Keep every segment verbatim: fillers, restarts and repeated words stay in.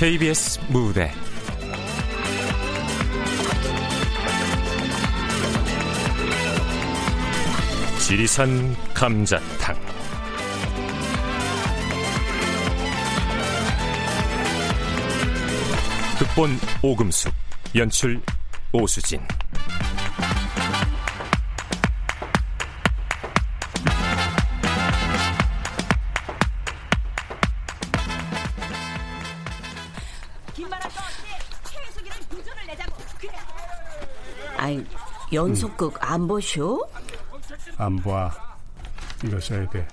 케이비에스 무대 지리산 감자탕. 극본 오금숙, 연출 오수진. 아이, 연속극 음. 안 보쇼? 안 봐. 이거 써야 돼.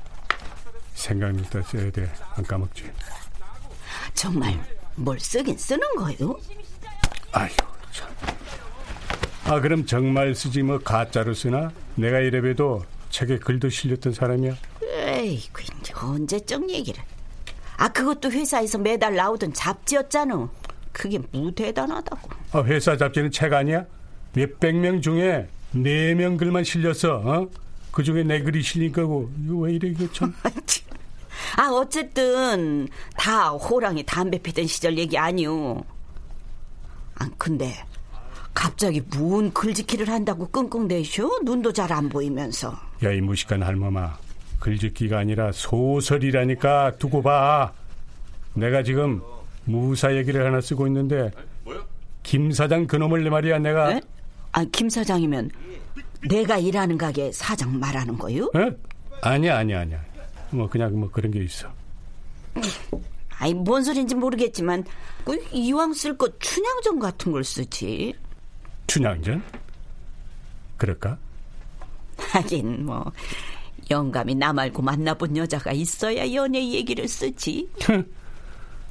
생각났다 써야 돼. 안 까먹지. 정말 음. 뭘 쓰긴 쓰는 거요? 아유 참. 아 그럼 정말 쓰지 뭐 가짜로 쓰나? 내가 이래봬도 책에 글도 실렸던 사람이야. 에이, 언제적 얘기를. 아 그것도 회사에서 매달 나오던 잡지였잖아. 그게 무 대단하다고. 아 회사 잡지는 책 아니야? 몇백 명 중에 네 명 글만 실렸어. 어? 그 중에 내 글이 실린 거고. 이거 왜 이래 이거 참. 아 어쨌든 다 호랑이 담배 피던 시절 얘기 아니오. 아, 근데 갑자기 무슨 글짓기를 한다고 끙끙대쇼? 눈도 잘 안 보이면서. 야 이 무식한 할머마, 글짓기가 아니라 소설이라니까. 두고 봐. 내가 지금 무사 얘기를 하나 쓰고 있는데 김 사장 그놈을 내 말이야 내가. 에? 아, 김 사장이면 내가 일하는 가게 사장 말하는 거요? 에? 아니야 아니야 아니야. 뭐 그냥 뭐 그런 게 있어. 아니 뭔 소린지 모르겠지만 이왕 쓸 거 춘향전 같은 걸 쓰지. 춘향전? 그럴까? 하긴 뭐 영감이 나 말고 만나본 여자가 있어야 연애 얘기를 쓰지.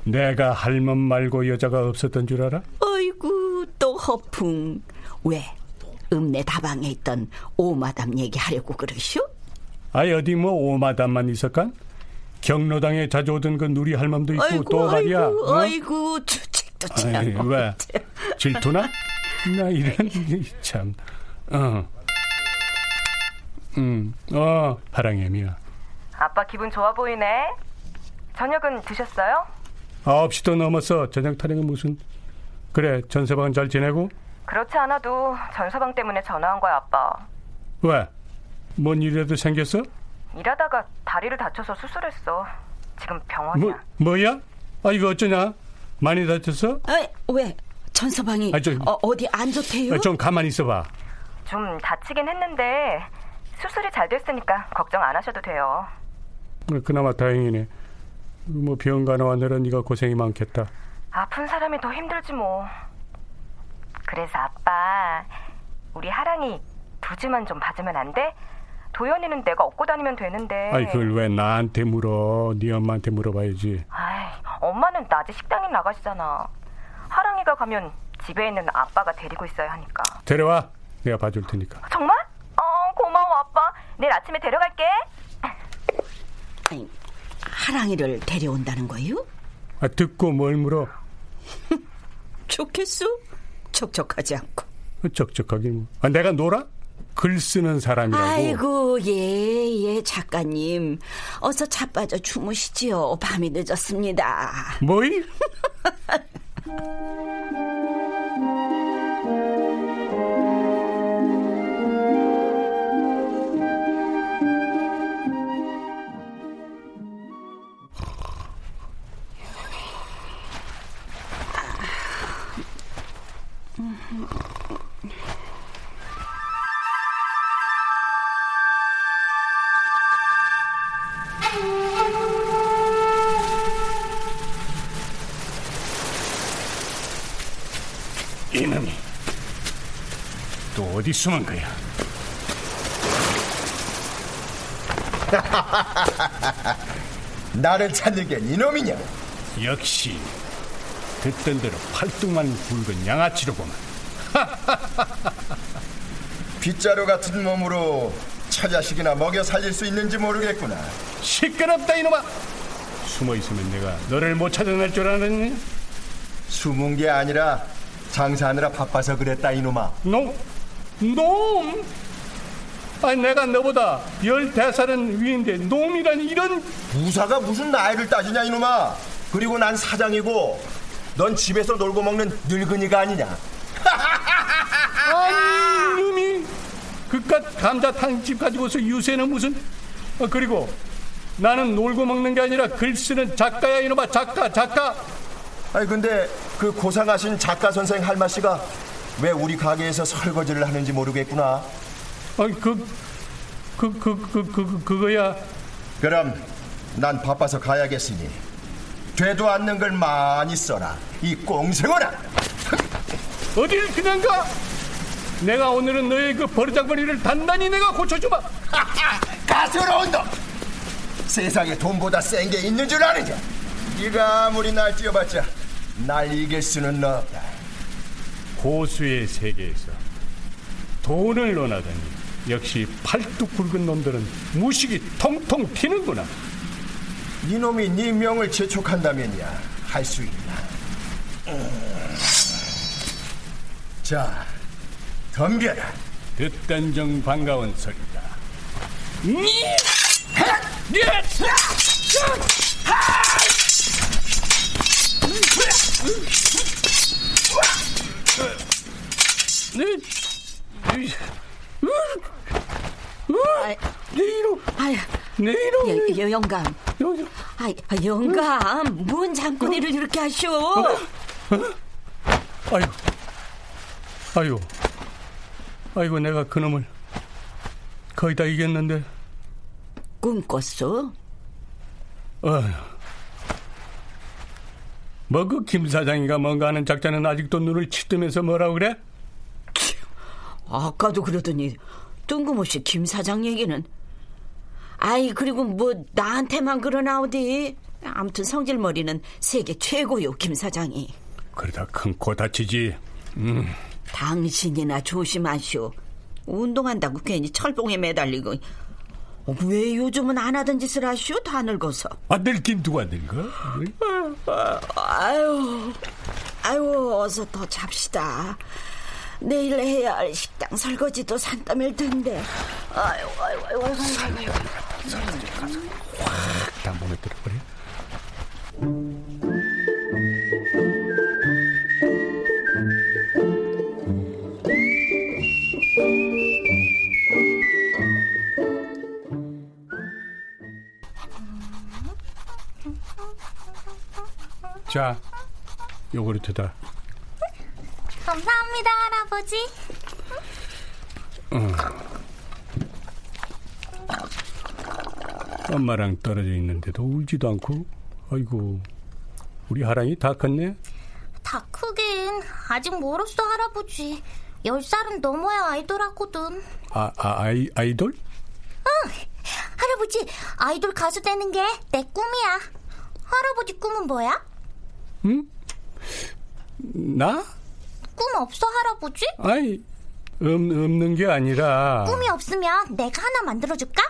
내가 할멈 말고 여자가 없었던 줄 알아? 어이구 또 허풍. 왜? 읍내 다방에 있던 오마담 얘기하려고 그러시오? 아이 어디 뭐 오마담만 있었간? 경로당에 자주 오던 그 누리 할멈도 있고. 아이고, 또 말이야. 아이고, 어? 아이고 주책도 참. 왜? 질투나? 나 이런 참. 어. 음, 어, 파랑애미야. 아빠 기분 좋아 보이네. 저녁은 드셨어요? 아홉 시도 넘었어. 저녁 타령은 무슨. 그래, 전서방은 잘 지내고? 그렇지 않아도 전서방 때문에 전화한 거야, 아빠. 왜? 뭔 일이라도 생겼어? 일하다가 다리를 다쳐서 수술했어. 지금 병원이야. 뭐, 뭐야? 아, 이거 어쩌냐? 많이 다쳤어? 에이, 왜? 전서방이 아, 좀, 어, 어디 안 좋대요? 좀 가만히 있어봐. 좀 다치긴 했는데 수술이 잘 됐으니까 걱정 안 하셔도 돼요. 그나마 다행이네. 뭐 병가 나왔느라 네가 고생이 많겠다. 아픈 사람이 더 힘들지 뭐. 그래서 아빠, 우리 하랑이 부지만 좀 봐주면 안 돼? 도연이는 내가 업고 다니면 되는데. 아이 그걸 왜 나한테 물어? 네 엄마한테 물어봐야지. 아이 엄마는 낮에 식당에 나가시잖아. 하랑이가 가면 집에 있는 아빠가 데리고 있어야 하니까. 데려와. 내가 봐줄 테니까. 정말? 어 고마워 아빠. 내일 아침에 데려갈게. 아니 하랑이를 데려온다는 거요? 아, 듣고 뭘 물어? 좋겠어? 촉촉하지 않고. 촉촉하게 뭐. 아, 내가 놀아? 글 쓰는 사람이라고. 아이고 예예 예, 작가님 어서 자빠져 주무시지요. 밤이 늦었습니다. 뭐이? 이놈이 또 어디 숨은 거야? 나를 찾는 게 이놈이냐? 역시 듣던 대로 팔뚝만 굵은 양아치로구만. 빗자루 같은 몸으로 처자식이나 먹여 살릴 수 있는지 모르겠구나. 시끄럽다 이놈아. 숨어 있으면 내가 너를 못 찾아낼 줄 알았니? 숨은 게 아니라 장사하느라 바빠서 그랬다 이놈아. 놈? 놈? 아니 내가 너보다 열네 살은 위인데 놈이라니. 이런. 부사가 무슨 나이를 따지냐 이놈아. 그리고 난 사장이고 넌 집에서 놀고 먹는 늙은이가 아니냐. 아니 이놈이 그깟 감자탕집 가지고서 유세는 무슨. 어, 그리고 나는 놀고 먹는 게 아니라 글 쓰는 작가야 이놈아. 작가 작가. 아니 근데 그 고상하신 작가 선생 할마씨가 왜 우리 가게에서 설거지를 하는지 모르겠구나. 아니 그 그 그 그 그 그, 그, 그거야. 그럼 난 바빠서 가야겠으니 되도 않는 걸 많이 써라 이 꽁생어라. 어딜 그냥 가. 내가 오늘은 너의 그 버르장머리를 단단히 내가 고쳐주마. 가스러운 놈. 세상에 돈보다 센 게 있는 줄 아느냐. 네가 아무리 날 뛰어봤자 날 이길 수는 없다. 고수의 세계에서 돈을 논하다니 역시 팔뚝 굵은 놈들은 무식이 통통 튀는구나. 니놈이 네, 네 명을 재촉한다면야 할 수 있나. 음. 자 덤벼라. 듣던 정 반가운 소리다. 네이로 영감. 아, 영감 뭔 장군이를 이렇게 하쇼. 아유 아유 아이고 내가 그놈을 거의 다 이겼는데. 꿈꿨소? 어. 뭐 그 김 사장이가 뭔가 하는 작자는 아직도 눈을 치뜨면서 뭐라고 그래? 아까도 그러더니 뜬금없이 김 사장 얘기는. 아이 그리고 뭐 나한테만 그러나 어디. 아무튼 성질머리는 세계 최고요 김 사장이. 그러다 큰 코 다치지. 음. 당신이나 조심하시오. 운동한다고 괜히 철봉에 매달리고. 왜 요즘은 안 하던 짓을 하시오. 다 늙어서. 안 늙긴 누가 늙어? 아유, 아유 어서 더 잡시다. 내일 해야 할 식당 설거지도 산더밀 텐데. 아유, 아유, 아유, 아유, 아유, 아유. 확 다 몸에 들어버려. 자, 요구르트다. 감사합니다, 할아버지. 응. 엄마랑 떨어져 있는데도 울지도 않고. 아이고, 우리 하랑이 다 컸네? 다 크긴 아직 멀었어, 할아버지. 열 살은 넘어야 아이돌 하거든. 아, 아 아이, 아이돌? 응, 할아버지 아이돌 가수 되는 게 내 꿈이야. 할아버지 꿈은 뭐야? 응? 나? 꿈 없어 할아버지? 아이 음, 없는 게 아니라. 꿈이 없으면 내가 하나 만들어줄까?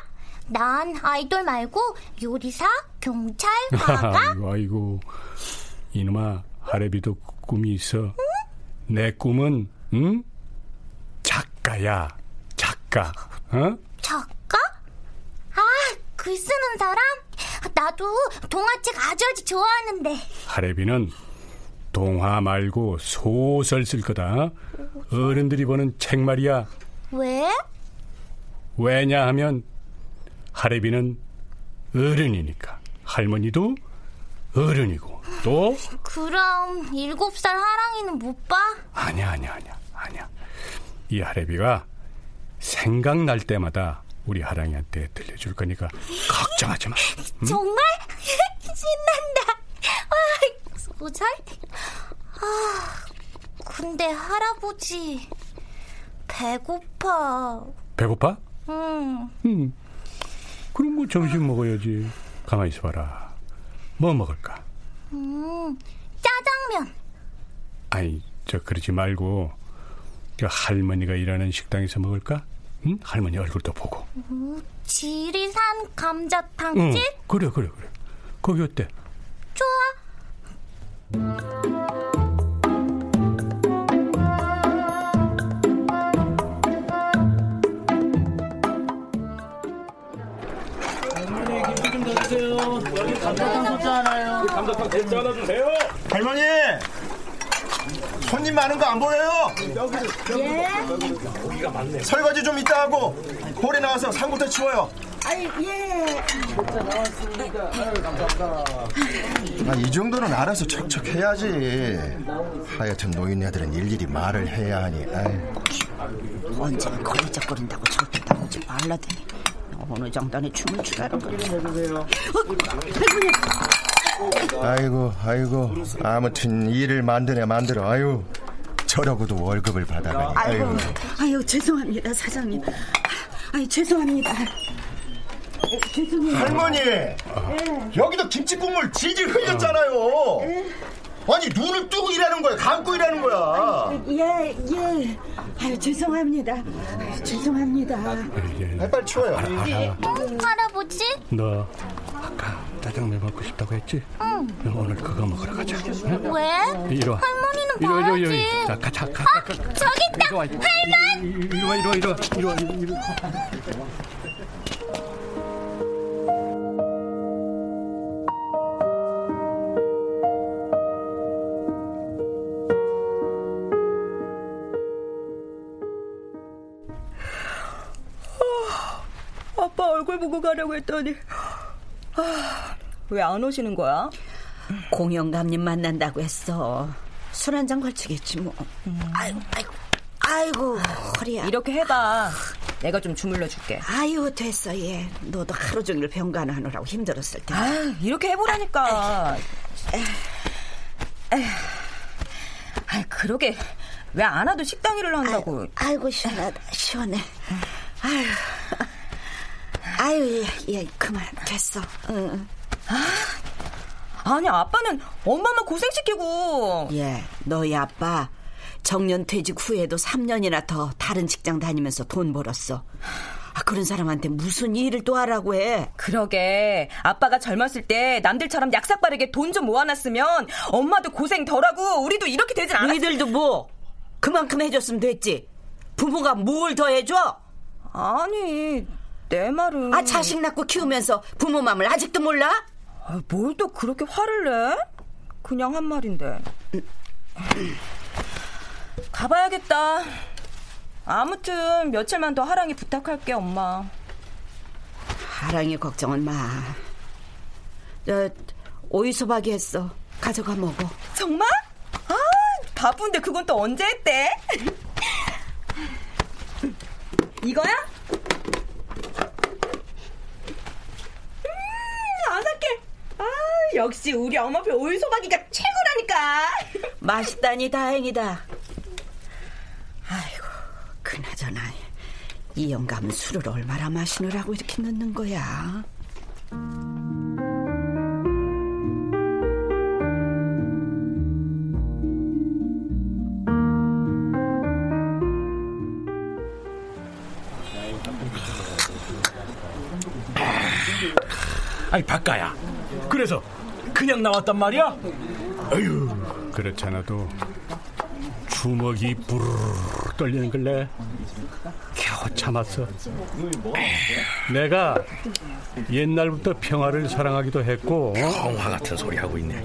난 아이돌 말고 요리사, 경찰, 화가. 아이고, 아이고 이놈아 할애비도 꿈이 있어. 응? 내 꿈은 응? 작가야 작가. 어? 작가? 아 글 쓰는 사람? 나도 동화책 아주 아주 좋아하는데. 할애비는 동화 말고 소설 쓸 거다. 어른들이 보는 책 말이야. 왜? 왜냐하면 할애비는 어른이니까. 할머니도 어른이고 또. 그럼 일곱 살 하랑이는 못 봐? 아니야 아니야 아니야 아니야. 이 할애비가 생각날 때마다 우리 하랑이한테 들려줄 거니까 걱정하지 마. 응? 정말? 신난다. 와, 소설? 아, 근데 할아버지 배고파. 배고파? 응. 응. 그럼 뭐 점심 먹어야지. 가만히 있어봐라. 뭐 먹을까? 음, 짜장면. 아니, 저 그러지 말고 저 할머니가 일하는 식당에서 먹을까? 응? 할머니 얼굴도 보고. 음, 지리산 감자탕집? 응, 그래 그래 그래. 거기 어때? 좋아. 할머니 김치 좀 넣어주세요. 여기 감자탕 소주 하나요. 감자탕 대짜 하나 주세요. 할머니. 손님 많은 거 안 보여요? 예? 고기가 많네. 설거지 좀 이따 하고 볼에 나와서 상부터 치워요. 아이, 예. 진짜 나왔습니다. 아유, 감사합니다. 아, 이 정도는 알아서 척척해야지. 하여튼 노인네들은 일일이 말을 해야 하니. 아유. 언제나 걸리적거린다고 저렇게 나오지 말라더니 어느 장단에 춤을 추라는 거지. 아이고 아이고 아무튼 일을 만드네 만들어. 아유 저러고도 월급을 받아가니. 아이고 아유, 아유 죄송합니다 사장님. 아유 죄송합니다. 에, 죄송해요. 할머니 에. 여기도 김치 국물 질질 흘렸잖아요. 에. 아니 눈을 뜨고 일하는 거야 감고 일하는 거야. 예예 예. 아유 죄송합니다. 아유, 죄송합니다. 아, 빨리 치워요. 응, 할아버지? 너 아까 짜장면 먹고 싶다고 했지? 응. 오늘 그거 먹으러 가자. 응? 왜? 이리 와. 할머니는 봐야지. 이리 와, 이리 와. 자, 가, 가, 가, 가. 아, 저기 있다. 할머니. 이리 와, 이리 와, 이리 와. 이리 와, 이리 와. 아빠 얼굴 보고 가려고 했더니 아, 왜 안 오시는 거야? 공영감님 만난다고 했어. 술 한 잔 걸치겠지 뭐. 음. 아이고 아이고 아이고 허리야. 이렇게 해봐. 내가 좀 주물러줄게. 아이고 됐어. 예. 너도 하루 종일 병간 하느라고 힘들었을 텐데. 아, 이렇게 해보라니까. 아, 그러게 왜 안 와도 식당 일을 한다고. 아이고, 아이고 시원하다. 시원해. 아유. 아유, 예, 예, 그만, 됐어. 응. 아, 아니, 아빠는 엄마만 고생시키고. 예, 너희 아빠 정년 퇴직 후에도 삼 년이나 더 다른 직장 다니면서 돈 벌었어. 아, 그런 사람한테 무슨 일을 또 하라고 해. 그러게, 아빠가 젊었을 때 남들처럼 약삭빠르게 돈 좀 모아놨으면 엄마도 고생 덜하고 우리도 이렇게 되진 않았어. 너희들도 뭐 그만큼 해줬으면 됐지. 부모가 뭘 더 해줘? 아니... 내 말은... 아, 자식 낳고 키우면서 부모 마음을 아직도 몰라? 아, 뭘 또 그렇게 화를 내? 그냥 한 말인데. 가봐야겠다. 아무튼 며칠만 더 하랑이 부탁할게, 엄마. 하랑이 걱정은 마. 저, 오이소박이 했어. 가져가 먹어. 정말? 아, 바쁜데 그건 또 언제 했대? 이거야? 역시 우리 엄마표 오이소박이가 최고라니까. 맛있다니 다행이다. 아이고 그나저나 이 영감은 술을 얼마나 마시느라고 이렇게 넣는 거야. 아이 박가야 그래서 그냥 나왔단 말이야? 아유, 그렇잖아도 주먹이 부르르 떨리는 걸래 겨우 참았어. 내가 옛날부터 평화를 사랑하기도 했고. 평화 같은 소리 하고 있네.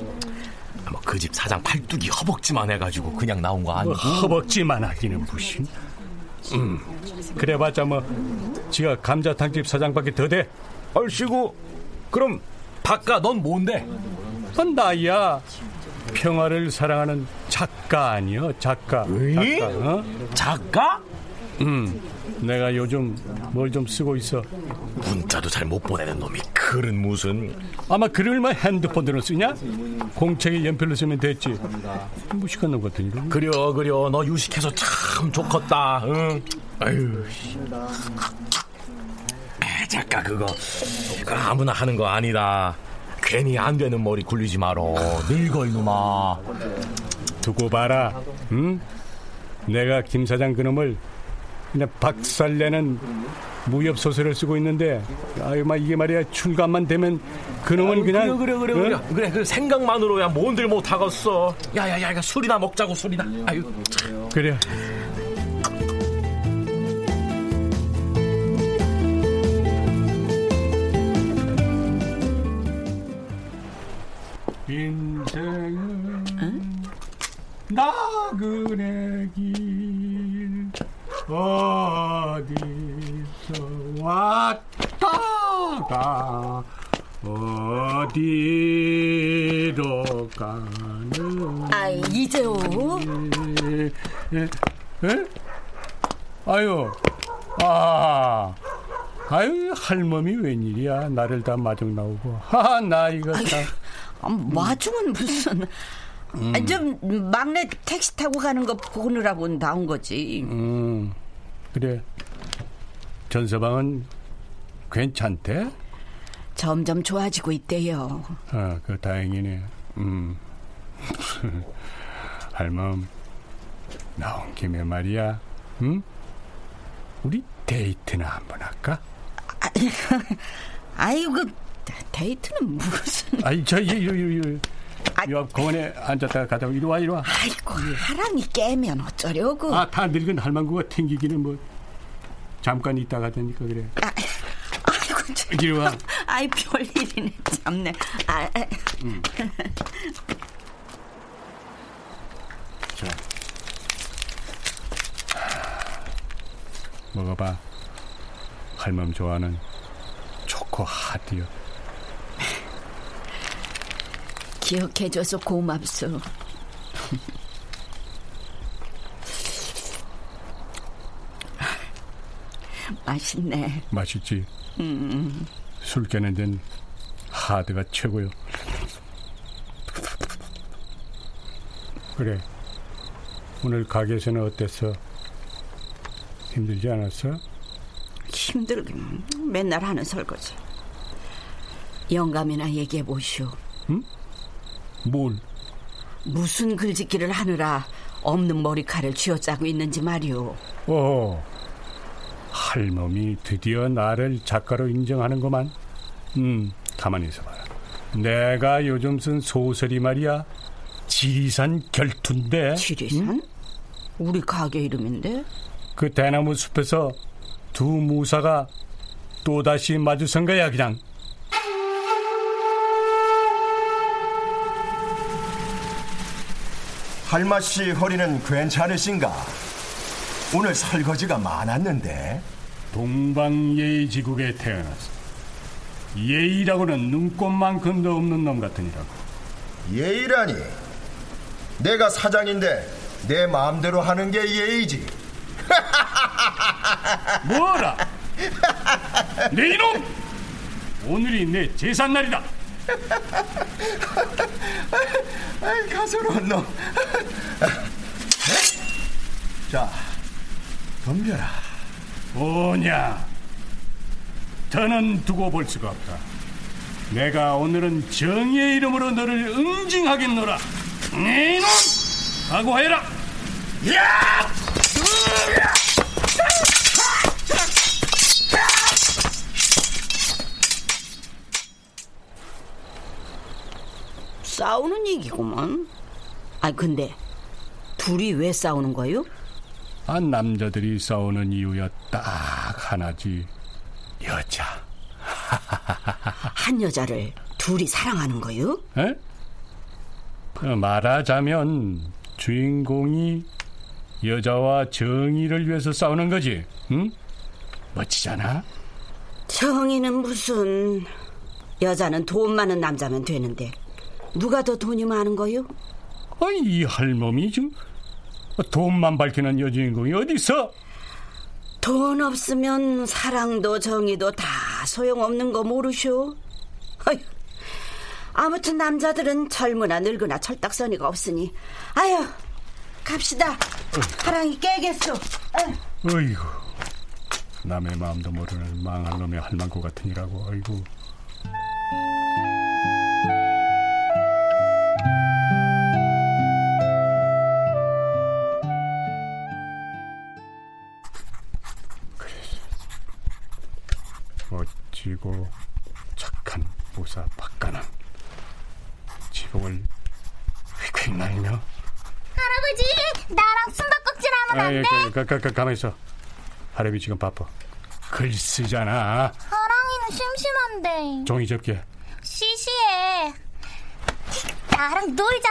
아마 그 집 사장 팔뚝이 허벅지만 해가지고 그냥 나온 거 아니고. 뭐 허벅지만 하기는 무슨. 음, 그래봤자 뭐 지가 감자탕집 사장밖에 더 돼. 얼씨구, 그럼 박가 넌 뭔데? 넌 나야. 평화를 사랑하는 작가 아니여. 작가. 으이? 작가? 어? 작가? 응. 내가 요즘 뭘 좀 쓰고 있어. 문자도 잘 못 보내는 놈이 글은 무슨. 아마 글을만 핸드폰으로 쓰냐? 공책에 연필로 쓰면 됐지. 무식한 놈 같은 이런. 그려 그려 너 유식해서 참 좋겠다. 응. 아유. 작가 그거 아무나 하는 거 아니다. 괜히 안 되는 머리 굴리지 마로. 늙어 이놈아. 두고 봐라. 응? 내가 김 사장 그놈을 그냥 박살내는 무협 소설을 쓰고 있는데, 아유 막 이게 말이야 출간만 되면 그놈은 아유, 그냥 그래 그래 그래 응? 그래 그 생각만으로야 뭔들 못 하겠어. 야야야 이거 술이나 먹자고 술이나. 아유 참. 그래. 인생은 응? 나그 왔다가 어디로 가는. 아, 이제요? 에? 아유, 아, 아유, 할멈이 웬일이야? 나를 다 마중 나오고. 하, 나 이거 다. 아유, 마중은 무슨? 음. 좀 막내 택시 타고 가는 거 보느라고 나온 거지. 음, 그래. 전서방은 괜찮대? 점점 좋아지고 있대요. 아, 그 다행이네. 음, 할멈 나온 김에 말이야. 응? 우리 데이트나 한번 할까? 아이고, 데이트는 무슨? 아이 저 이 이 이 앞 공원에 앉았다가 가자. 이리 와, 이리 와. 아이고, 하람이 깨면 어쩌려고? 아, 다 늙은 할망구가 튕기기는 뭐 잠깐 있다가 되니까 그래. 아, 아이고, 참. 이리 와. 아이 별일이네, 참네. 아, 음. 자, 먹어봐. 할멈 좋아하는 초코 하드요. 기억해줘서 고맙소. 맛있네. 맛있지. 음. 술 깨는 데는 하드가 최고요. 그래, 오늘 가게에서는 어땠어? 힘들지 않았어? 힘들긴, 맨날 하는 설거지. 영감이나 얘기해보시오. 응? 뭘? 무슨 글짓기를 하느라 없는 머리카락을 쥐어짜고 있는지 말이오. 어, 할멈이 드디어 나를 작가로 인정하는구만. 음, 가만히 있어봐라. 내가 요즘 쓴 소설이 말이야, 지리산 결투인데. 지리산? 응? 우리 가게 이름인데? 그 대나무 숲에서 두 무사가 또다시 마주선 거야, 그냥. 할마씨 허리는 괜찮으신가? 오늘 설거지가 많았는데. 동방예의지국에 태어났어. 예의라고는 눈꼽만큼도 없는 놈 같으니라고. 예의라니? 내가 사장인데 내 마음대로 하는 게 예의지. 뭐라? 내 이놈! 오늘이 내 제삿날이다. 가소로운 놈. 자, 덤벼라. 뭐냐? 더는 두고 볼 수가 없다. 내가 오늘은 정의의 이름으로 너를 응징하겠노라. 내 이놈! 각오해라. 야! 싸우는 얘기구만. 아, 근데 둘이 왜 싸우는 거요? 아, 남자들이 싸우는 이유야 딱 하나지. 여자. 한 여자를 둘이 사랑하는 거요? 에? 말하자면 주인공이 여자와 정의를 위해서 싸우는 거지. 응? 멋지잖아. 정의는 무슨. 여자는 돈 많은 남자면 되는데 누가 더 돈이 많은 거요? 아니, 이 할멈이 지금 돈만 밝히는 여주인공이 어딨어? 돈 없으면 사랑도 정의도 다 소용없는 거 모르쇼. 어휴. 아무튼 남자들은 젊으나 늙으나 철딱서니가 없으니 아휴, 갑시다. 하랑이 깨겠소. 어이구, 남의 마음도 모르는 망할 놈의 할망구 같으니라고. 어이구. 멋지고 착한 보사 박가는 지붕을 휙휙 날며. 할아버지, 나랑 숨바꼭질하면 안 돼? 아, 예, 가, 가, 가, 가만히 있어. 할아버지 지금 바빠. 글 쓰잖아. 하랑이는 심심한데. 종이 접게. 시시해. 나랑 놀자,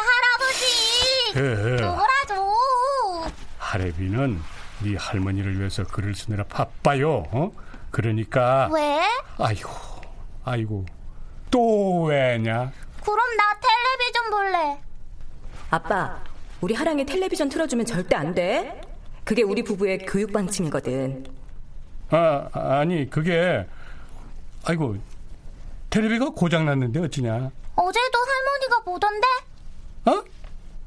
할아버지. 예, 예. 놀아줘. 할아버지는 네 할머니를 위해서 글을 쓰느라 바빠요. 어? 그러니까. 왜? 아이고, 아이고. 또 왜냐? 그럼 나 텔레비전 볼래. 아빠, 우리 하랑이 텔레비전 틀어주면 절대 안 돼. 그게 우리 부부의 교육 방침이거든. 아, 아니, 그게. 아이고, 텔레비가 고장났는데 어찌냐? 어제도 할머니가 보던데? 어?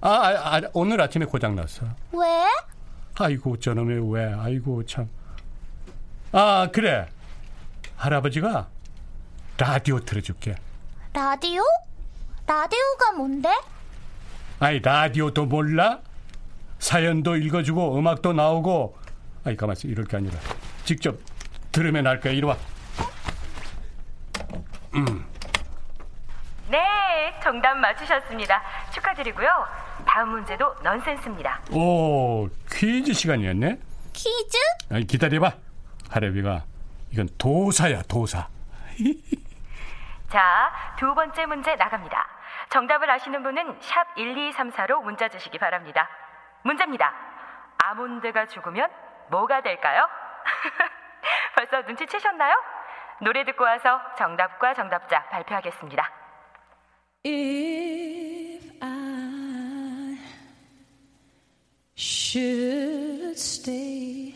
아, 아, 아 오늘 아침에 고장났어. 왜? 아이고, 저놈의 왜. 아이고, 참. 아, 그래. 할아버지가 라디오 틀어줄게. 라디오? 라디오가 뭔데? 아이, 라디오도 몰라? 사연도 읽어주고 음악도 나오고. 아이, 가만있어. 이럴 게 아니라 직접 들으면 알 거야. 이리 와. 음. 네, 정답 맞추셨습니다. 축하드리고요. 다음 문제도 넌센스입니다. 오, 퀴즈 시간이었네. 퀴즈? 아니, 기다려봐. 하래비가 이건 도사야, 도사. 자, 두 번째 문제 나갑니다. 정답을 아시는 분은 샵 일이삼사로 문자 주시기 바랍니다. 문제입니다. 아몬드가 죽으면 뭐가 될까요? 벌써 눈치채셨나요? 노래 듣고 와서 정답과 정답자 발표하겠습니다. If I should stay,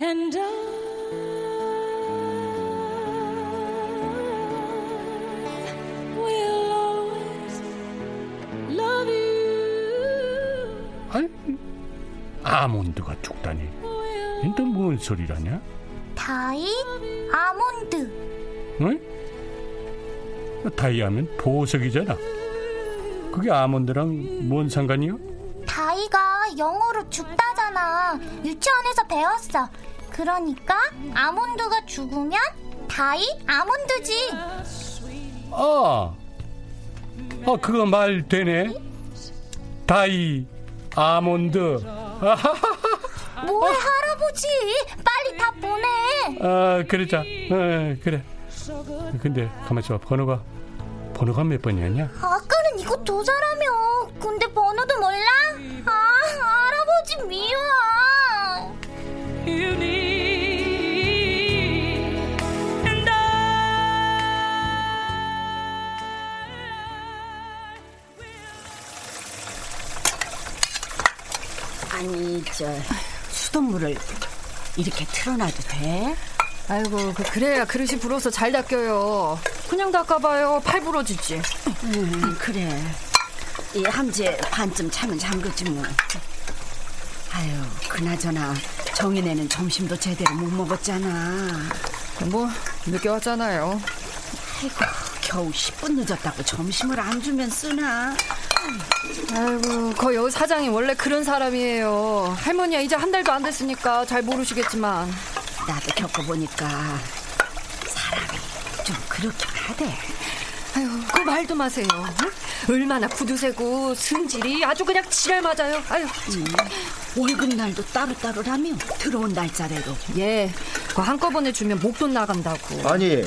And I will always love you. 아니, 아몬드가 죽다니. 이건 뭔 소리라냐? 다이 아몬드. 응? 다이 하면 보석이잖아. 그게 아몬드랑 뭔 상관이요? 다이가 영어로 죽다잖아. 유치원에서 배웠어. 그러니까 아몬드가 죽으면 다이 아몬드지. 아, 아 그거 말 되네. 다이 아몬드. 뭐해 할아버지? 빨리 다 보내. 아 그러자. 아, 그래. 근데 가만 있어봐. 번호가 번호가 몇 번이었냐? 아까는 이거 도사라며. 근데 번호도 몰라? 아 할아버지 미워. You need 아니 저 수돗물을 이렇게 틀어놔도 돼? 아이고 그래야 그릇이 불어서 잘 닦여요. 그냥 닦아봐요. 팔 부러지지. 음 그래. 이 함지에 반쯤 차면 잠그지 뭐. 아유 그나저나 정인애는 점심도 제대로 못 먹었잖아. 뭐 늦게 왔잖아요. 아이고 겨우 십 분 늦었다고 점심을 안 주면 쓰나. 아이고 거 여우 사장이 원래 그런 사람이에요. 할머니야 이제 한 달도 안 됐으니까 잘 모르시겠지만 나도 겪어보니까 사람이 좀 그렇긴 하대. 아유 그 말도 마세요. 응? 얼마나 구두쇠고 승질이 아주 그냥 지랄 맞아요. 아유 음, 월급날도 따로따로라며 들어온 날짜대로. 예 그거 한꺼번에 주면 목돈 나간다고. 아니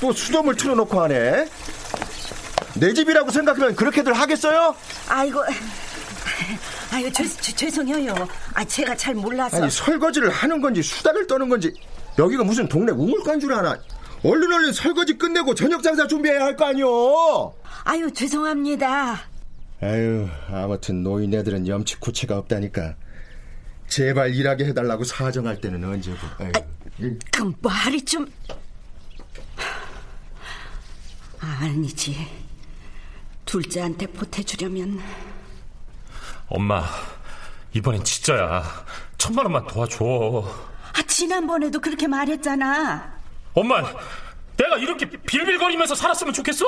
또 수돗물 틀어놓고 하네. 내 집이라고 생각하면 그렇게들 하겠어요? 아이고, 아이고 죄, 죄, 죄송해요. 아 제가 잘 몰라서. 아니 설거지를 하는 건지 수다를 떠는 건지 여기가 무슨 동네 우물관 줄 아나. 얼른 얼른 설거지 끝내고 저녁 장사 준비해야 할 거 아니요. 아유 죄송합니다. 아유 아무튼 노인네들은 염치 구체가 없다니까. 제발 일하게 해달라고 사정할 때는 언제고. 아유. 아, 그럼 말이 좀 아니지. 둘째한테 보태주려면. 엄마 이번엔 진짜야. 천만 원만 도와줘. 아 지난번에도 그렇게 말했잖아. 엄마 내가 이렇게 빌빌거리면서 살았으면 좋겠어?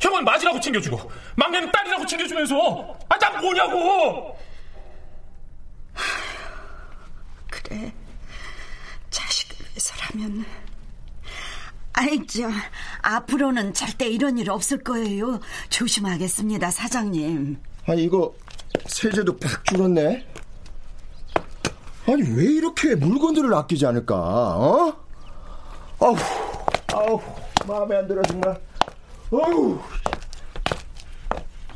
형은 맞이라고 챙겨주고 막내는 딸이라고 챙겨주면서. 아 난 뭐냐고. 하면, 아이 저 앞으로는 절대 이런 일 없을 거예요. 조심하겠습니다, 사장님. 아니 이거 세제도 팍 줄었네. 아니 왜 이렇게 물건들을 아끼지 않을까? 어? 아우, 아우, 마음에 안 들어 정말. 아우.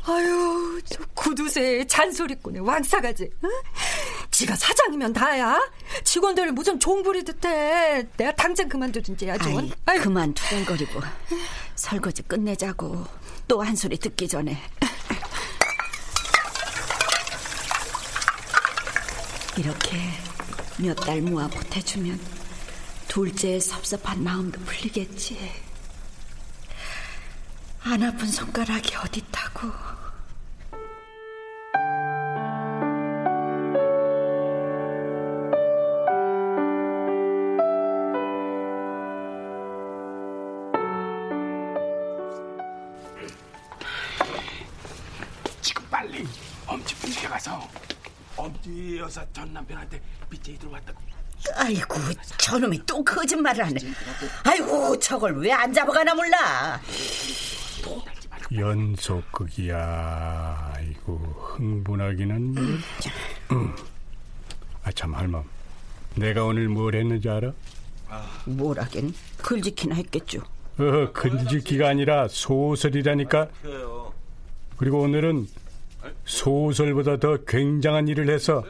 아유, 저 구두쇠 잔소리꾼의 왕싸가지. 응? 지가 사장이면 다야. 직원들을 무슨 종부리듯 해. 내가 당장 그만두든지 해야지. 아이, 그만 투덜거리고 설거지 끝내자고. 또 한 소리 듣기 전에. 이렇게 몇 달 모아 보태주면 둘째의 섭섭한 마음도 풀리겠지. 안 아픈 손가락이 어딨다고. 지금 빨리 엄지 분식에 가서 엄지 여사 전 남편한테 빚쟁이 들어왔다고. 아이고, 저놈이 또 거짓말을 하네. 아이고, 저걸 왜 안 잡아가나 몰라. 연속극이야. 아이고, 흥분하기는. 음. 음. 아, 참, 할멈. 내가 오늘 뭘 했는지 알아? 뭘 하긴? 글짓기나 했겠죠. 어, 글짓기가 아니라 소설이라니까. 그리고 오늘은 소설보다 더 굉장한 일을 해서.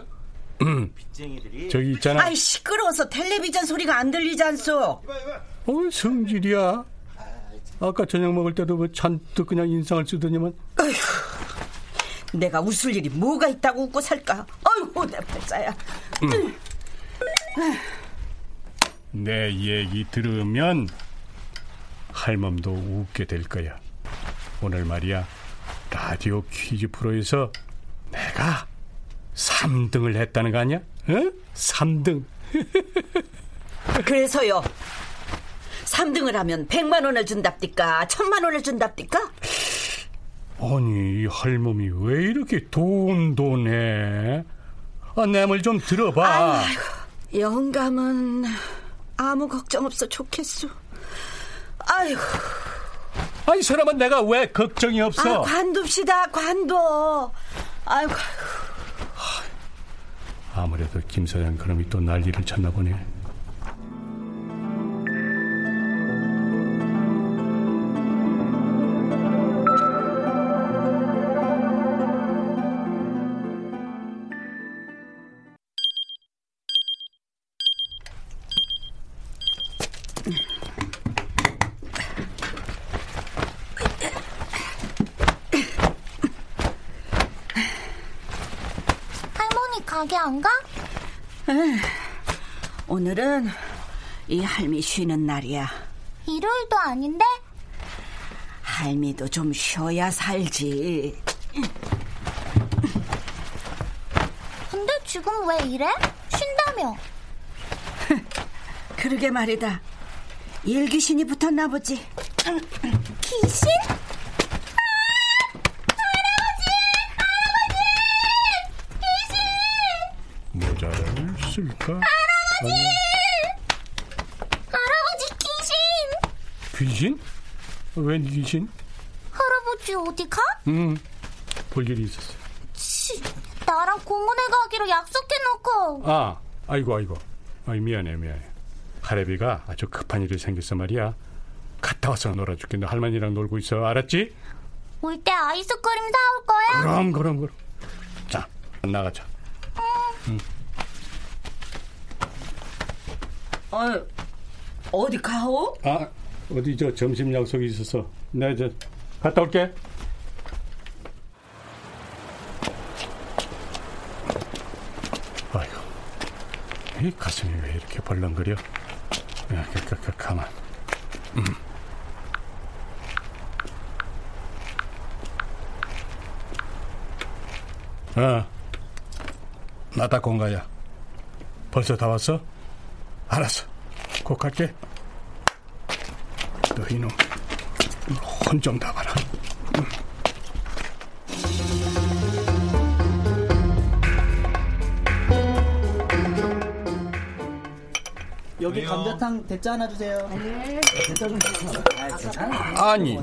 음. 저기 있잖아. 아이, 시끄러워서 텔레비전 소리가 안 들리지 않소. 어, 성질이야. 아까 저녁 먹을 때도 뭐 잔뜩 그냥 인상을 쓰더니만. 어휴, 내가 웃을 일이 뭐가 있다고 웃고 살까. 어휴, 내 팔자야. 음. 음. 내 얘기 들으면 할멈도 웃게 될 거야. 오늘 말이야, 라디오 퀴즈 프로에서 내가 삼등을 했다는 거 아니야? 응? 삼등. 그래서요, 삼등을 하면 백만 원을 준답디까? 천만 원을 준답디까? 아니, 이 할멈이 왜 이렇게 돈돈해? 아, 내 말 좀 들어봐. 아이고, 영감은 아무 걱정 없어 좋겠소. 아이고. 아니, 사람은 내가 왜 걱정이 없어? 아, 관둡시다, 관둬. 아이고. 아무래도 김 사장 그놈이 또 난리를 쳤나 보네. 가게 안 가? 응. 오늘은 이 할미 쉬는 날이야. 일요일도 아닌데? 할미도 좀 쉬어야 살지. 근데 지금 왜 이래? 쉰다며. 그러게 말이다. 일귀신이 붙었나 보지. 귀신? 쓸까? 할아버지! 아니. 할아버지 귀신! 귀신? 웬 귀신? 할아버지 어디 가? 응, 볼 일이 있었어. 치, 나랑 공원에 가기로 약속해놓고. 아, 아이고 아이고 아이, 미안해 미안해. 할애비가 아주 급한 일이 생겼어 말이야. 갔다 와서 놀아줄게. 너 할머니랑 놀고 있어, 알았지? 올 때 아이스크림 사올 거야? 그럼 그럼 그럼. 자, 나가자. 응, 응. 아, 어디 가오? 아, 어디 저 점심 약속이 있어서 내가 저 갔다 올게. 아이고, 이 가슴이 왜 이렇게 벌렁거려? 야, 가, 가, 가만. 음. 아, 나 다 공가야. 벌써 다 왔어? 알았어, 곧 갈게. 너 이놈 혼 좀 다 봐라. 응. 여기 왜요? 감자탕 대짜 하나 주세요. 네. 대짜 좀 주세요. 아니,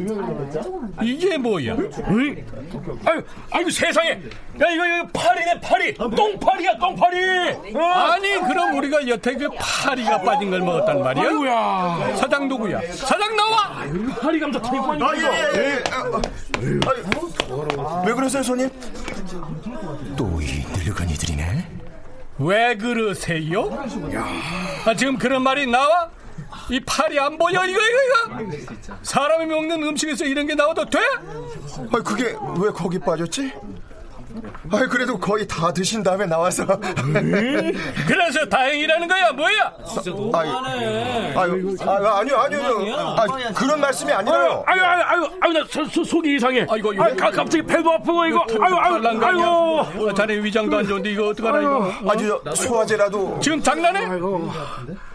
아니 이게 뭐야? 왜? 아유, 아유 세상에! 야 이거 이거 파리네 파리. 똥파리야 똥파리. 어? 아니 그럼 우리가 여태 그 파리가 빠진 걸 먹었단 말이야? 아이고야. 사장 누구야? 사장 나와. 아유, 파리 감자탕이구만. 아, 예, 예. 아, 왜 그러세요 손님? 또 이 늙은이들이네. 왜 그러세요? 아, 지금 그런 말이 나와? 이 팔이 안 보여 이거 이거 이거? 사람이 먹는 음식에서 이런 게 나와도 돼? 아, 그게 왜 거기 빠졌지? 아, 그래도 거의 다 드신 다음에 나와서 음, 그래서 다행이라는 거야 뭐야? 진짜 너무하네. 아유, 아유, 아니요 아니요 아, 그런 말씀이 아니라요. 아유 아유 아유 아유 나 소, 소, 속이 이상해. 아, 이거, 이거, 아유, 갑자기 배도 아프고 이거 아유 아유 아유 아유 자네 위장도 안 좋은데 이거 어떡하나 이거. 아니 저, 소화제라도 지금 장난해? 아이고.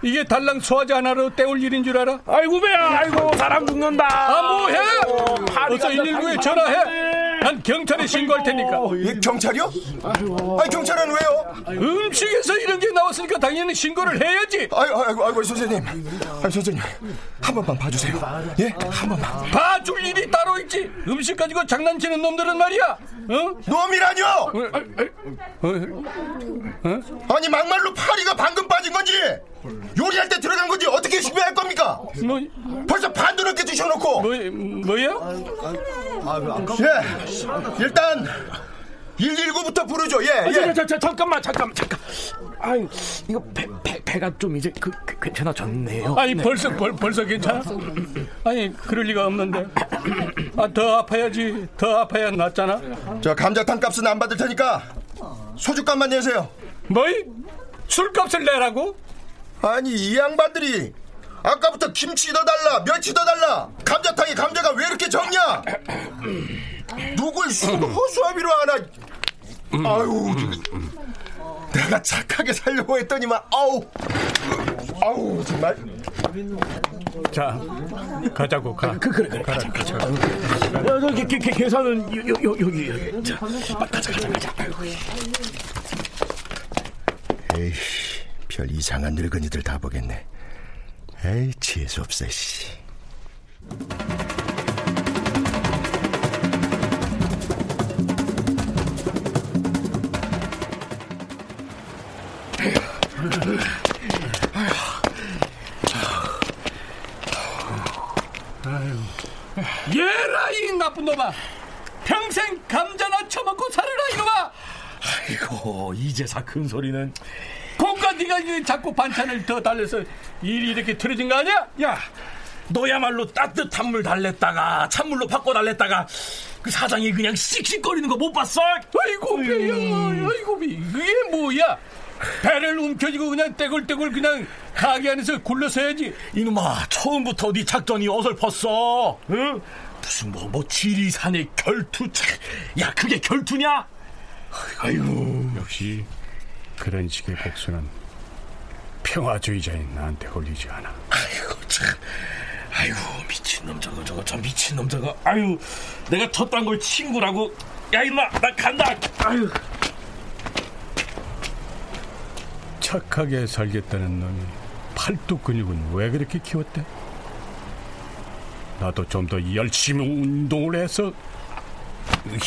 이게 달랑 소화제 하나로 때울 일인 줄 알아? 아이고 배야 아이고 사람 죽는다. 아 뭐해? 어서 일일구에 전화해. 난 경찰에 신고할 테니까. 예, 경찰이요? 아니 경찰은 왜요? 음식에서 이런 게 나왔으니까 당연히 신고를 해야지. 아이고 아이고 아이고 선생님, 아이고, 선생님 한 번만 봐주세요. 예, 한 번만. 봐줄 일이 따로 있지. 음식 가지고 장난치는 놈들은 말이야. 어? 놈이라뇨? 어? 어? 아니 막말로 파리가 방금 빠진 건지 요리할 때 들어간 건지 어떻게 신고할 겁니까? 뭐, 벌써 반도 넘게 드셔놓고. 뭐 뭐야? 예. 일단 일일구부터 부르죠. 예. 아, 예. 저, 저, 저, 잠깐만, 잠깐만, 잠깐. 아, 이거 배, 배 배가 좀 이제 그, 그 괜찮아졌네요. 아니 네. 벌써 벌, 벌써 괜찮아? 아니 그럴 리가 없는데. 아, 더 아파야지. 더 아파야 낫잖아. 저 감자탕 값은 안 받을 테니까 소주값만 내세요. 뭐? 술값을 내라고? 아니 이 양반들이. 아까부터 김치 더 달라 멸치 더 달라 감자탕에 감자가 왜 이렇게 적냐. 누굴 허수아비로 하나. 아유 내가 착하게 살려고 했더니만 아우 아우 정말. 자 가자고 가. 그 그래 그래 가자 가자. 여기 계산은 여기 여기 여기. 자 가자 가자 가자. 에이 별 이상한 늙은이들 다 보겠네. 에이 재수없어 씨. 얘라 이 나쁜 놈아. 평생 감자나 처먹고 살아라 이놈아. 아이고 이제사 큰 소리는. 그러니까 네가 자꾸 반찬을 더 달래서 일이 이렇게 틀어진 거 아니야? 야, 너야말로 따뜻한 물 달랬다가 찬물로 바꿔 달랬다가 그 사장이 그냥 씩씩거리는 거 못 봤어? 아이고 배야, 아이고 배. 그게 뭐야? 배를 움켜쥐고 그냥 떼굴떼굴 그냥 가게 안에서 굴러서야지. 이놈아, 처음부터 네 작전이 어설펐어. 응? 무슨 뭐, 뭐 지리산의 결투. 야, 그게 결투냐? 아이고, 역시. 그런 식의 복수는 평화주의자인 나한테 홀리지 않아. 아이고 참, 아이고 미친놈 저거 저거 저 미친놈 저거. 아유 내가 저딴 걸 친구라고. 야 임마 나 간다. 아유 착하게 살겠다는 놈이 팔뚝 근육은 왜 그렇게 키웠대? 나도 좀 더 열심히 운동을 해서.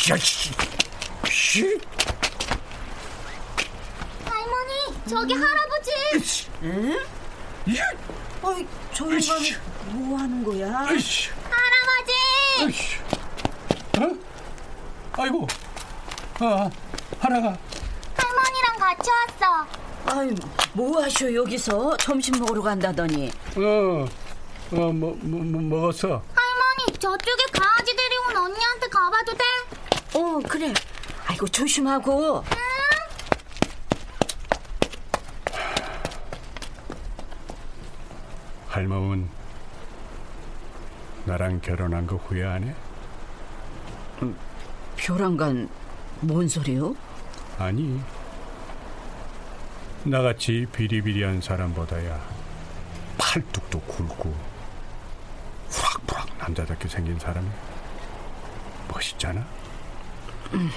야씨 저기 할아버지. 응? 어이 저 인간이 뭐 하는 거야? 할아버지. 어? 아이고. 아 하라가. 할머니랑 같이 왔어. 아이 뭐 하셔 여기서 점심 먹으러 간다더니. 어. 어 뭐 뭐 뭐, 뭐, 먹었어. 할머니 저쪽에 강아지들이 온 언니한테 가봐도 돼? 어 그래. 아이고 조심하고. 응. 할머니는 나랑 결혼한 거 후회 안 해? 음, 벼랑간 뭔 소리요? 아니 나같이 비리비리한 사람보다야 팔뚝도 굵고 후락부락 남자답게 생긴 사람이 멋있잖아? 음.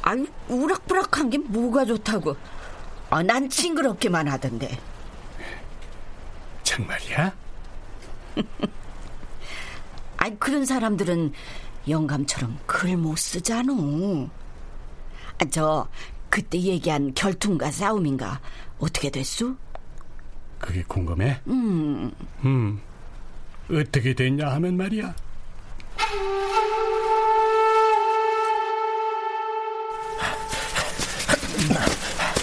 아니 우락부락한 게 뭐가 좋다고. 아, 난 징그럽기만 하던데. 정말이야? 아이, 그런 사람들은 영감처럼 글 못 쓰잖아. 아, 저 그때 얘기한 결투인가 싸움인가 어떻게 됐수? 그게 궁금해? 음. 음. 어떻게 됐냐 하면 말이야.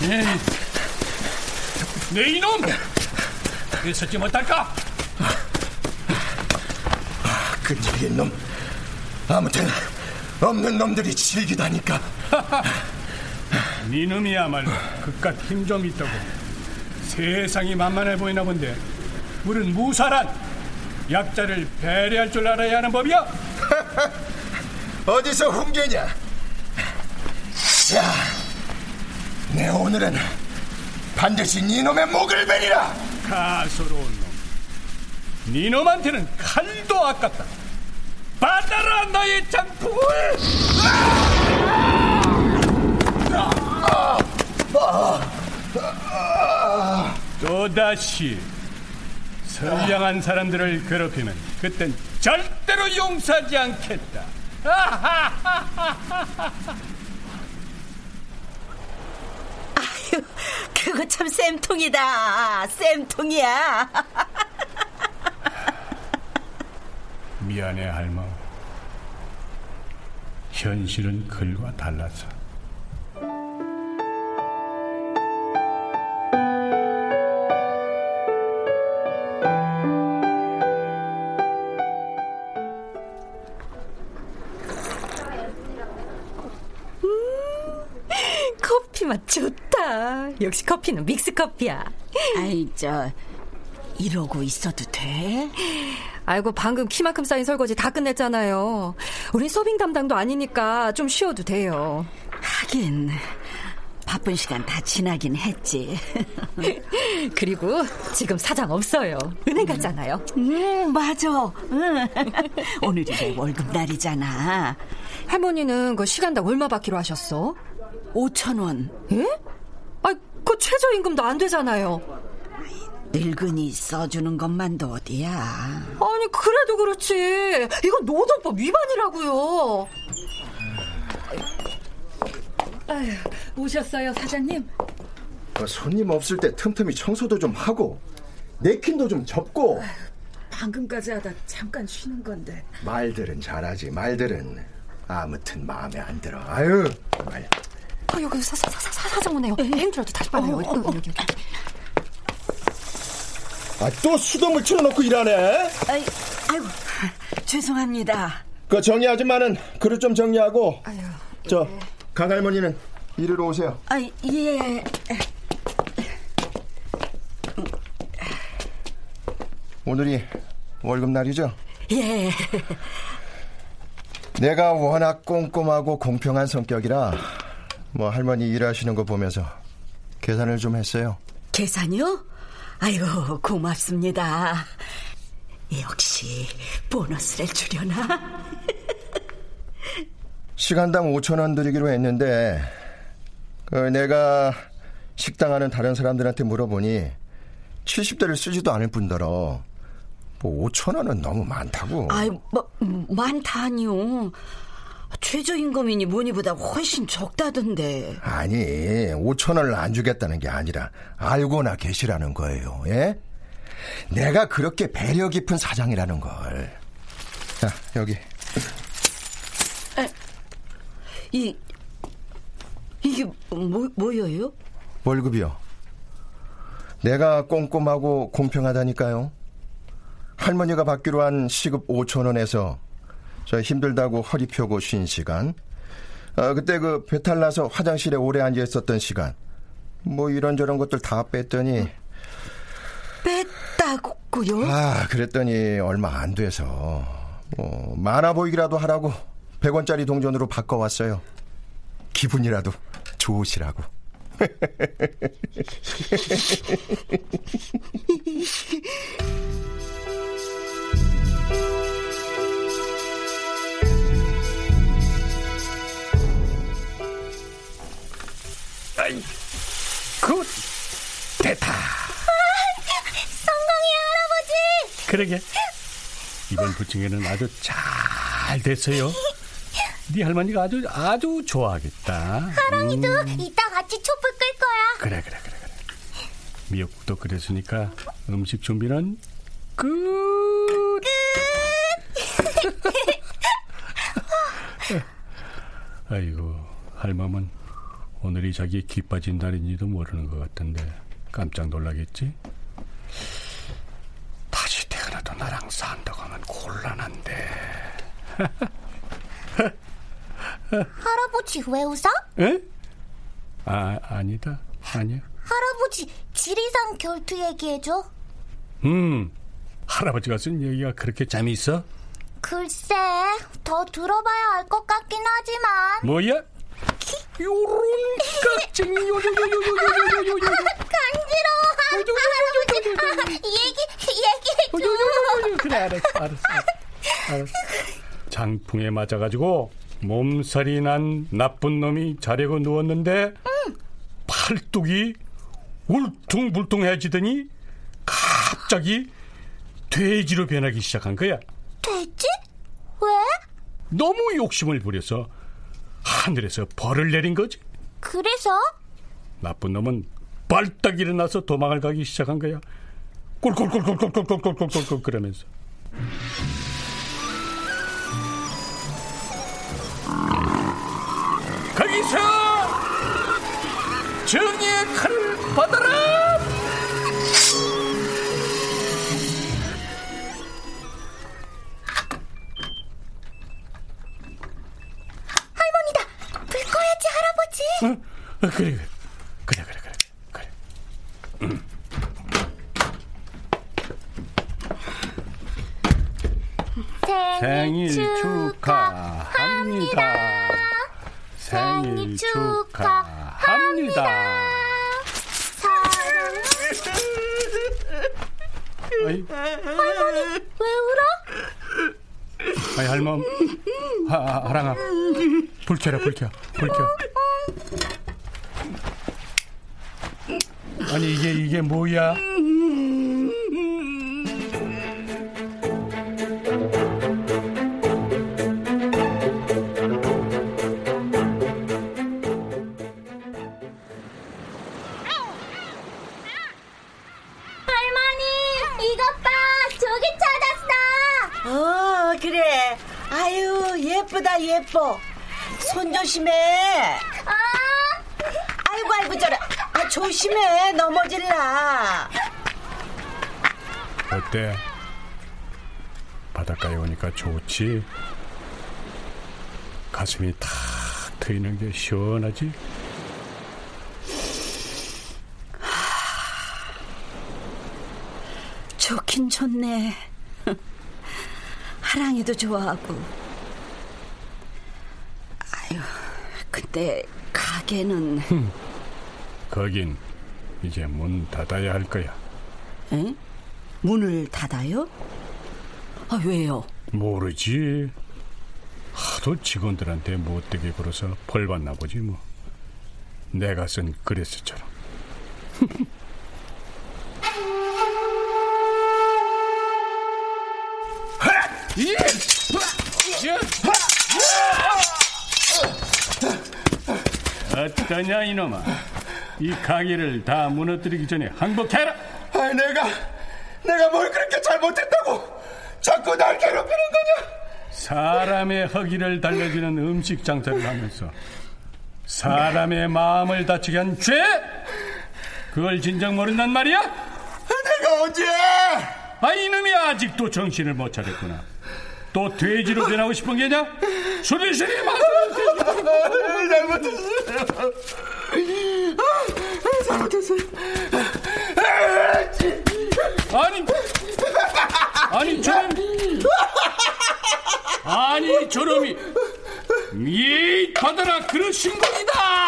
네, 네 이놈! 왜 섰지 못할까? 아, 끈질긴 놈. 아무튼 없는 놈들이 즐기다니까. 네 놈이야말로 그깟 힘 좀 있다고. 세상이 만만해 보이나 본데 우린 무사란 약자를 배려할 줄 알아야 하는 법이야. 어디서 훈계냐. 자, 내 오늘은 반드시 니놈의 목을 베리라. 가소로운 놈, 니놈한테는 칼도 아깝다. 받아라 나의 장풍을. 또다시 선량한 사람들을 괴롭히면 그땐 절대로 용서하지 않겠다. 아유, 그거 참 쌤통이다. 쌤통이야. 미안해 할머. 현실은 글과 달라서. 좋다. 역시 커피는 믹스커피야. 아이, 저 이러고 있어도 돼? 아이고, 방금 키만큼 쌓인 설거지 다 끝냈잖아요. 우린 서빙 담당도 아니니까 좀 쉬어도 돼요. 하긴 바쁜 시간 다 지나긴 했지. 그리고 지금 사장 없어요. 은행 갔잖아요. 응, 음, 맞아. 응. 오늘이 월급 날이잖아. 할머니는 그 시간당 얼마 받기로 하셨어? 오천 원. 예? 아, 그 최저임금도 안 되잖아요. 늙은이 써주는 것만도 어디야. 아니, 그래도 그렇지. 이건 노동법 위반이라고요. 아유, 오셨어요, 사장님? 어, 손님 없을 때 틈틈이 청소도 좀 하고 네킨도 좀 접고. 아유, 방금까지 하다 잠깐 쉬는 건데. 말들은 잘하지, 말들은. 아무튼 마음에 안 들어. 아유, 정말. 어, 여기 사, 사, 사, 사, 사장 오네요. 힘들어도 다시 빨아요. 어, 어, 어. 여기, 여기, 여기. 아, 또 수돗물 틀어놓고 일하네. 아이, 아이고, 죄송합니다. 그 정리 아줌마는 그릇 좀 정리하고. 아유, 저 예. 강할머니는 이리로 오세요. 아, 예. 오늘이 월급날이죠? 예. 내가 워낙 꼼꼼하고 공평한 성격이라 뭐 할머니 일하시는 거 보면서 계산을 좀 했어요. 계산이요? 아이고, 고맙습니다. 역시 보너스를 주려나? 시간당 오천 원 드리기로 했는데 그 내가 식당하는 다른 사람들한테 물어보니 칠십 대를 쓰지도 않을 뿐더러 뭐 오천 원은 너무 많다고. 아이, 뭐, 많다니요. 최저임금이니 뭐니보다 훨씬 적다던데. 아니, 오천 원을 안 주겠다는 게 아니라 알고나 계시라는 거예요. 예? 내가 그렇게 배려 깊은 사장이라는 걸. 자, 여기. 아, 이, 이게 뭐, 뭐예요? 월급이요. 내가 꼼꼼하고 공평하다니까요. 할머니가 받기로 한 시급 오천 원에서 저 힘들다고 허리 펴고 쉰 시간, 아, 그때 그 배탈 나서 화장실에 오래 앉아 있었던 시간, 뭐 이런저런 것들 다 뺐더니. 뺐다고요? 아, 그랬더니 얼마 안 돼서 뭐 많아 보이기라도 하라고 백 원짜리 동전으로 바꿔왔어요. 기분이라도 좋으시라고. 굿! 됐다! 아, 성공이야, 할아버지! 그러게. 이번 부침개는 아주 잘 됐어요. 네 할머니가 아주 아주 좋아하겠다. 하랑이도 음. 이따 같이 촛불 끌 거야. 그래 그래 그래 그래. 미역국도 끓였으니까 음식 준비는 끝. 끝. 아이고, 할멈은 오늘이 자기 기 빠진 날인지도 모르는 것 같은데 깜짝 놀라겠지? 다시 퇴근해도 나랑 산다고 하면 곤란한데. 할아버지 왜 웃어? 에? 아, 아니다. 아니야. 할아버지 지리산 결투 얘기해줘. 음, 할아버지가 쓴 얘기가 그렇게 재미있어? 글쎄, 더 들어봐야 알 것 같긴 하지만. 뭐야? 요런 깍쟁이 요요요요요요요요요. 간지러워. 할아버지 얘기 얘기해줘. 그래, 알았어 알았어 알았어. 장풍에 맞아가지고 몸살이 난 나쁜 놈이 자려고 누웠는데 응. 팔뚝이 울퉁불퉁해지더니 갑자기 돼지로 변하기 시작한 거야. 돼지? 왜? 너무 욕심을 부려서 하늘에서 벌을 내린 거지. 그래서? 나쁜 놈은 발딱 일어나서 도망을 가기 시작한 거야. 꿀꿀꿀꿀꿀꿀꿀꿀꿀꿀 그러면서. 거기서 정의의 칼을 받아라. 할머니다, 불 꺼야지 할아버지. 응? 어, 그래 그래 그래 그래 그래. 응. 생일 축하합니다. 생일 축하합니다. 할머니 왜 울어? 아이 할멈, 하, 하랑아, 불 켜라 불 켜, 불 켜. 아니 이게 이게 뭐야? 예쁘다 예뻐. 손 조심해. 아, 아이고 아이고 저래. 아 조심해, 넘어질라. 어때? 바닷가에 오니까 좋지? 가슴이 탁 트이는 게 시원하지? 좋긴 좋네. 하랑이도 좋아하고. 근데 가게는 흠, 거긴 이제 문 닫아야 할 거야. 에? 문을 닫아요? 아, 왜요? 모르지. 하도 직원들한테 못되게 굴어서 벌받나 보지 뭐. 내가 쓴 그레스처럼. 어떠냐 이놈아, 이 가게를 다 무너뜨리기 전에 항복해라. 아, 내가 내가 뭘 그렇게 잘못했다고 자꾸 날 괴롭히는 거냐. 사람의 허기를 달래주는 음식 장사를 하면서 사람의 마음을 다치게 한 죄, 그걸 진정 모른단 말이야? 내가 언제? 아, 이놈이 아직도 정신을 못 차렸구나. 또 돼지로 변하고 싶은 게냐? 수리수리 맞으면 잘못했어요. 잘못했어요. 아니, 아니 저놈, 아니 저놈이 이 받아라 그런 신공이다.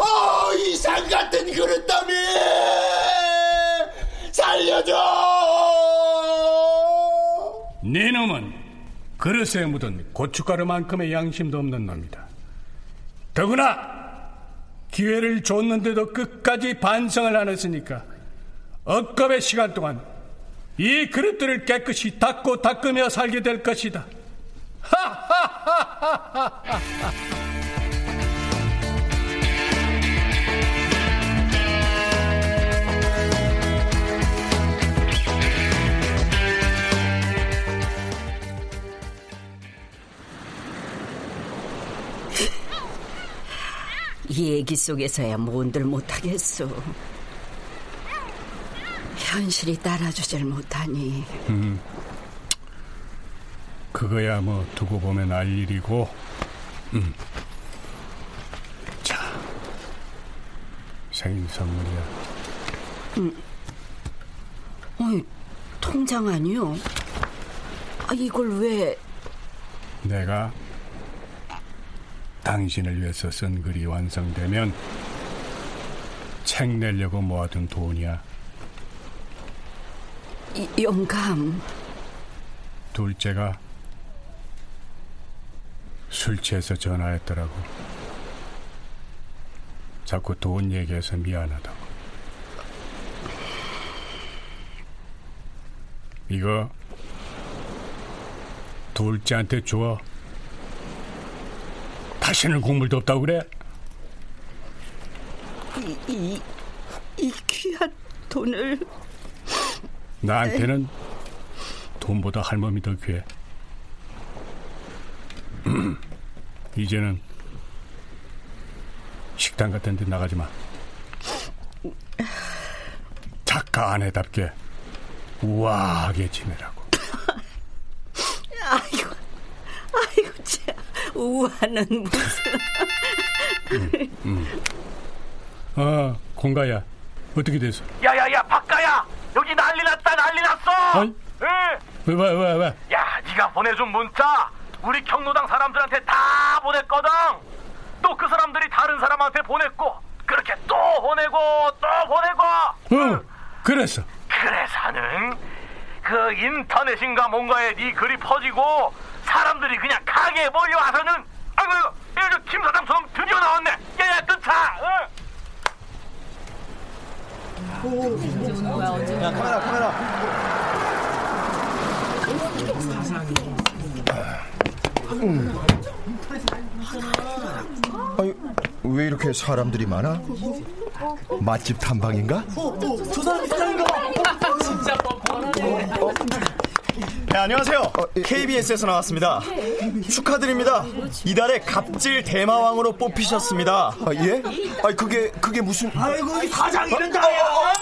어, 이상 같은 그릇다며. 살려줘! 네 놈은 그릇에 묻은 고춧가루만큼의 양심도 없는 놈이다. 더구나 기회를 줬는데도 끝까지 반성을 안 했으니까 억겁의 시간 동안 이 그릇들을 깨끗이 닦고 닦으며 살게 될 것이다. 하하하하하하. 얘기 속에서야 뭔들 못하겠소. 현실이 따라주질 못하니. 음, 그거야 뭐 두고 보면 알 일이고. 음. 자, 생일 선물이야. 음. 어이, 통장 아니요? 아, 이걸 왜? 내가 당신을 위해서 쓴 글이 완성되면 책 내려고 모아둔 돈이야. 이, 영감. 둘째가 술 취해서 전화했더라고. 자꾸 돈 얘기해서 미안하다고. 이거 둘째한테 줘. 다시는 국물도 없다고 그래? 이, 이, 이 귀한 돈을 나한테는 네. 돈보다 할멈이 더 귀해. 이제는 식당 같은 데 나가지 마. 작가 아내답게 우아하게 지내라고. 아이고 아이고 참. 우아는 무슨. 음, 음. 아, 공가야. 어떻게 됐어? 야야야, 박가야. 여기 난리 났다, 난리 났어. 어이? 응. 왜, 왜, 왜, 왜? 야, 네가 보내준 문자 우리 경로당 사람들한테 다 보냈거든. 또 그 사람들이 다른 사람한테 보냈고 그렇게 또 보내고 또 보내고. 응, 응. 그래서? 그래서는 그 인터넷인가 뭔가에 네 글이 퍼지고 사람들이 그냥 가게에 몰려와서는. 아이고, 이거 김사장 송 드디어 나왔네. 야야, 뜬차. 어? 야, 카메라 카메라. 음. 아니, 왜 이렇게 사람들이 많아? 맛집 탐방인가? 어, 저 사람이 사장인가 봐. 진짜 뻔뻔하네. 네, 안녕하세요. 어, 예, 케이비에스에서 나왔습니다. 축하드립니다. 이달의 갑질 대마왕으로 뽑히셨습니다. 아, 예? 아, 그게 그게 무슨? 아이고, 우리 사장 이런다요.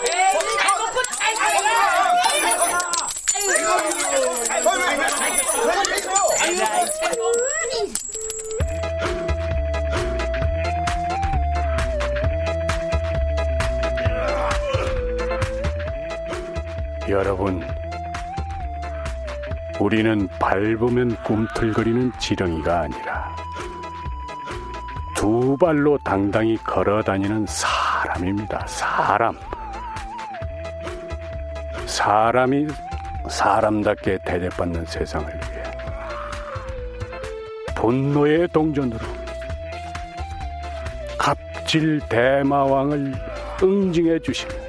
여러분. 우리는 밟으면 꿈틀거리는 지렁이가 아니라 두 발로 당당히 걸어다니는 사람입니다. 사람. 사람이 사람답게 대접받는 세상을 위해 분노의 동전으로 갑질 대마왕을 응징해 주십니다.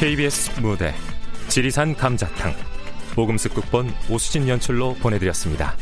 케이비에스 무대 지리산 감자탕, 모금숙 극본 오수진 연출로 보내드렸습니다.